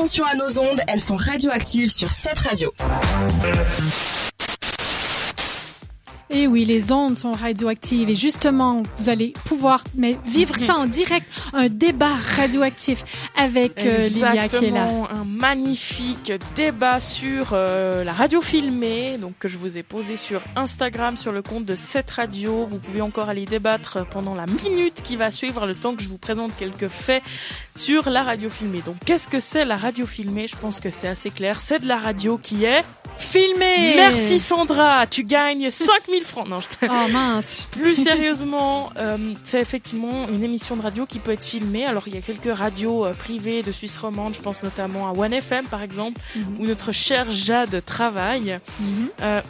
attention à nos ondes, elles sont radioactives sur cette radio. Et oui, les ondes sont radioactives. Et justement, vous allez pouvoir vivre ça en direct, un débat radioactif avec Lillia qui est là. Exactement, un magnifique débat sur la radio filmée, donc que je vous ai posé sur Instagram, sur le compte de cette radio. Vous pouvez encore aller débattre pendant la minute qui va suivre, le temps que je vous présente quelques faits sur la radio filmée. Donc, qu'est-ce que c'est la radio filmée? Je pense que c'est assez clair. C'est de la radio qui est... filmée. Merci Sandra, tu gagnes 5 000 francs. Non, oh mince. Plus sérieusement, c'est effectivement une émission de radio qui peut être filmée. Alors il y a quelques radios privées de Suisse romande, je pense notamment à One FM par exemple, où notre chère Jade travaille,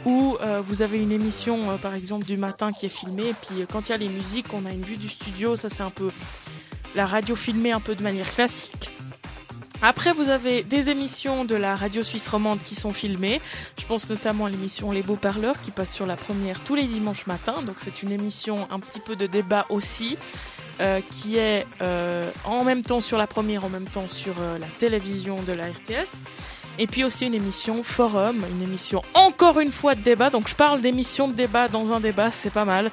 où vous avez une émission par exemple du matin qui est filmée, et puis quand il y a les musiques, on a une vue du studio. Ça c'est un peu la radio filmée un peu de manière classique. Après, vous avez des émissions de la radio suisse romande qui sont filmées. Je pense notamment à l'émission Les Beaux Parleurs qui passe sur La Première tous les dimanches matins. Donc c'est une émission un petit peu de débat aussi, qui est en même temps sur La Première, en même temps sur la télévision de la RTS. Et puis aussi une émission forum, une émission encore une fois de débat. Donc je parle d'émission de débat dans un débat, c'est pas mal,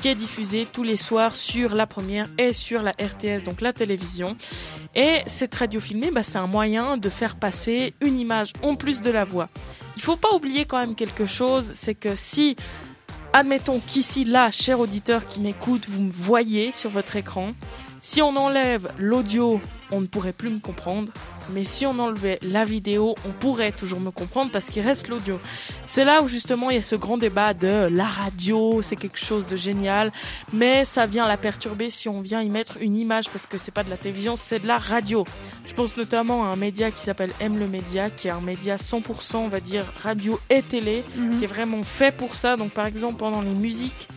qui est diffusée tous les soirs sur La Première et sur la RTS, donc la télévision. Et cette radio filmée, bah, c'est un moyen de faire passer une image en plus de la voix. Il faut pas oublier quand même quelque chose, c'est que si, admettons qu'ici, là, cher auditeur qui m'écoute, vous me voyez sur votre écran, si on enlève l'audio, on ne pourrait plus me comprendre. Mais si on enlevait la vidéo, on pourrait toujours me comprendre parce qu'il reste l'audio. C'est là où justement il y a ce grand débat de la radio, c'est quelque chose de génial, mais ça vient la perturber si on vient y mettre une image, parce que c'est pas de la télévision, c'est de la radio. Je pense notamment à un média qui s'appelle M le Média, qui est un média 100%, on va dire, radio et télé, qui est vraiment fait pour ça. Donc par exemple pendant les musiques,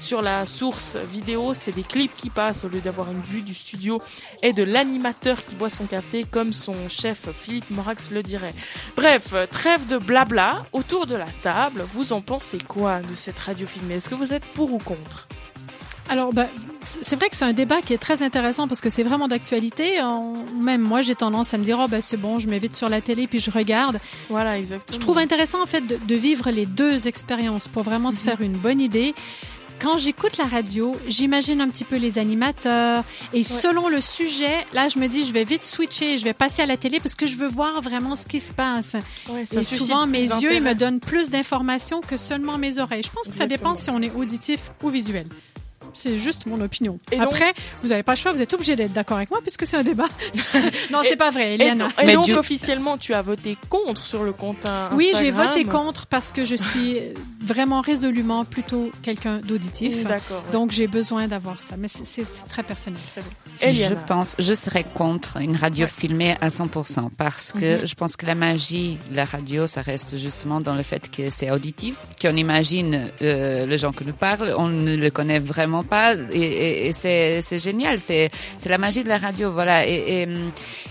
sur la source vidéo, c'est des clips qui passent au lieu d'avoir une vue du studio et de l'animateur qui boit son café comme son chef Philippe Morax le dirait. Bref, trêve de blabla, autour de la table, vous en pensez quoi de cette radio filmée? Est-ce que vous êtes pour ou contre? Alors, ben, c'est vrai que c'est un débat qui est très intéressant parce que c'est vraiment d'actualité. Même moi, j'ai tendance à me dire « Oh, ben, c'est bon, je m'évite sur la télé puis je regarde. » Voilà, exactement. Je trouve intéressant, en fait, de vivre les deux expériences pour vraiment se faire une bonne idée. Quand j'écoute la radio, j'imagine un petit peu les animateurs et selon le sujet, là, je me dis, je vais vite switcher, je vais passer à la télé parce que je veux voir vraiment ce qui se passe. Ouais, et souvent, mes yeux, ils me donnent plus d'informations que seulement mes oreilles. Je pense que ça dépend si on est auditif ou visuel. C'est juste mon opinion. Et après, vous n'avez pas le choix, vous êtes obligé d'être d'accord avec moi puisque c'est un débat. Non, c'est pas vrai, Eliana. Et donc, officiellement, tu as voté contre sur le compte Instagram. Oui, j'ai voté contre parce que je suis vraiment résolument plutôt quelqu'un d'auditif. D'accord. Ouais. Donc, j'ai besoin d'avoir ça. Mais c'est très personnel. Eliana. Je serais contre une radio filmée à 100% parce que je pense que la magie de la radio, ça reste justement dans le fait que c'est auditif, qu'on imagine les gens qui nous parlent, on ne le connaît vraiment pas, et c'est génial, c'est la magie de la radio, voilà. Et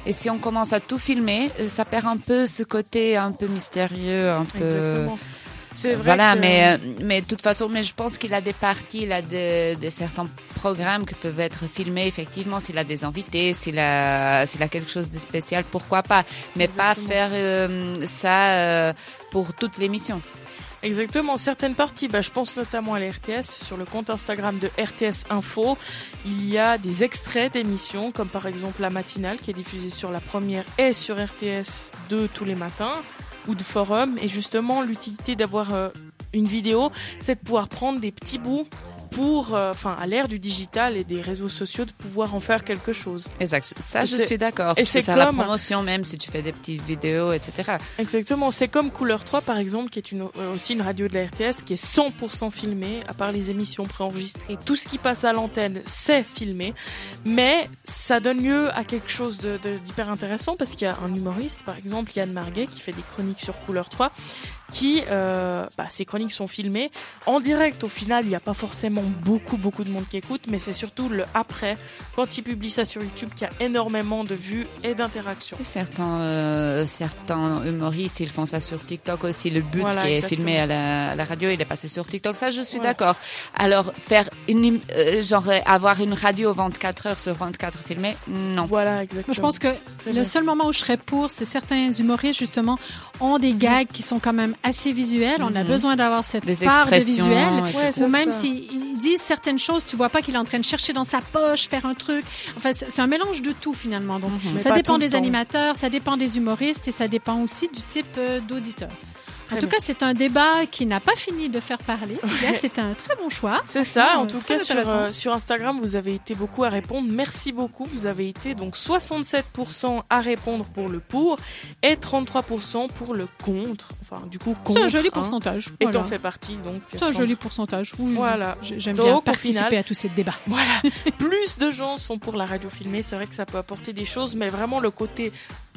si on commence à tout filmer, ça perd un peu ce côté un peu mystérieux, un peu... Exactement. C'est vrai. Voilà, que... mais de toute façon, mais je pense qu'il a des parties, il a de certains programmes qui peuvent être filmés, effectivement, s'il a des invités, s'il a quelque chose de spécial, pourquoi pas, mais exactement, pas faire ça pour toute l'émission. Exactement, certaines parties, bah, je pense notamment à la RTS, sur le compte Instagram de RTS Info, il y a des extraits d'émissions, comme par exemple la matinale qui est diffusée sur La Première et sur RTS 2 tous les matins, ou de forum, et justement l'utilité d'avoir une vidéo, c'est de pouvoir prendre des petits bouts pour, à l'ère du digital et des réseaux sociaux, de pouvoir en faire quelque chose. Exact. Ça, je suis d'accord. Et tu peux faire la promotion même si tu fais des petites vidéos, etc. Exactement. C'est comme Couleur 3, par exemple, qui est aussi une radio de la RTS qui est 100% filmée, à part les émissions préenregistrées. Tout ce qui passe à l'antenne, c'est filmé. Mais ça donne lieu à quelque chose d'hyper intéressant parce qu'il y a un humoriste, par exemple, Yann Marguet, qui fait des chroniques sur Couleur 3. qui, ses chroniques sont filmées en direct. Au final, il n'y a pas forcément beaucoup de monde qui écoute, mais c'est surtout le après, quand il publie ça sur YouTube, qu'il y a énormément de vues et d'interactions. Certains humoristes, ils font ça sur TikTok aussi. Le but voilà, qui est exactement. Filmé à la radio, il est passé sur TikTok. Ça, je suis d'accord. Alors, faire avoir une radio 24 heures sur 24 filmée, non. Voilà, exactement. Je pense que le seul moment où je serais pour, c'est certains humoristes, justement, ont des gags qui sont quand même assez visuels. On a besoin d'avoir cette part de visuel. Ou même s'ils disent certaines choses, tu vois pas qu'il est en train de chercher dans sa poche, faire un truc. Enfin, c'est un mélange de tout, finalement. Donc, ça dépend des animateurs, ça dépend des humoristes et ça dépend aussi du type d'auditeur. En tout cas, c'est un débat qui n'a pas fini de faire parler. Là, c'est un très bon choix. C'est ça. En tout cas, sur Instagram, vous avez été beaucoup à répondre. Merci beaucoup. Vous avez été donc 67% à répondre pour le pour et 33% pour le contre. Enfin, du coup, contre. C'est un joli pourcentage. Et t'en fais partie, donc. C'est un joli pourcentage. Oui. Voilà. J'aime bien participer à tous ces débats. Voilà. Plus de gens sont pour la radio filmée. C'est vrai que ça peut apporter des choses, mais vraiment le côté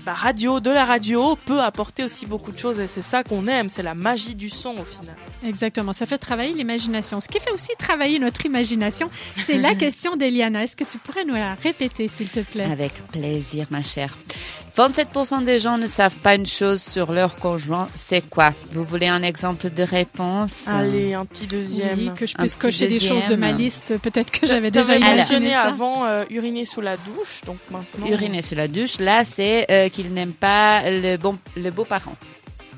de la radio peut apporter aussi beaucoup de choses et c'est ça qu'on aime, c'est la magie du son au final. Exactement, ça fait travailler l'imagination. Ce qui fait aussi travailler notre imagination, c'est la question d'Eliana. Est-ce que tu pourrais nous la répéter, s'il te plaît? Avec plaisir, ma chère. 27% des gens ne savent pas une chose sur leur conjoint. C'est quoi? Vous voulez un exemple de réponse? Allez, un petit deuxième. Oui, que je puisse cocher des choses de ma liste. Peut-être que j'avais déjà mentionné avant uriner sous la douche. Donc maintenant, uriner sous la douche, là, c'est qu'ils n'aiment pas le beau-parent.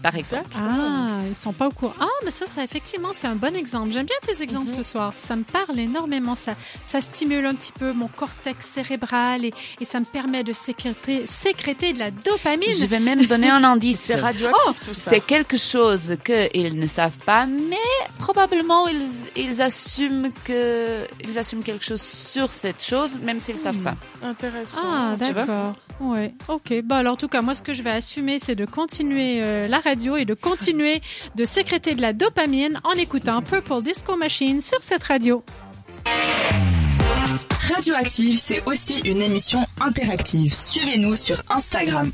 Par exemple. Ah, ils ne sont pas au courant. Ah, mais ça, effectivement, c'est un bon exemple. J'aime bien tes exemples ce soir. Ça me parle énormément. Ça stimule un petit peu mon cortex cérébral et ça me permet de sécréter de la dopamine. Je vais même donner un indice. C'est radioactif, tout ça. C'est quelque chose qu'ils ne savent pas, mais probablement ils assument quelque chose sur cette chose, même s'ils ne savent pas. Intéressant. Ah, d'accord. Oui, ok. Bah, alors, en tout cas, moi, ce que je vais assumer, c'est de continuer la radio et de continuer de sécréter de la dopamine en écoutant Purple Disco Machine sur cette radio. Radioactive, c'est aussi une émission interactive. Suivez-nous sur Instagram.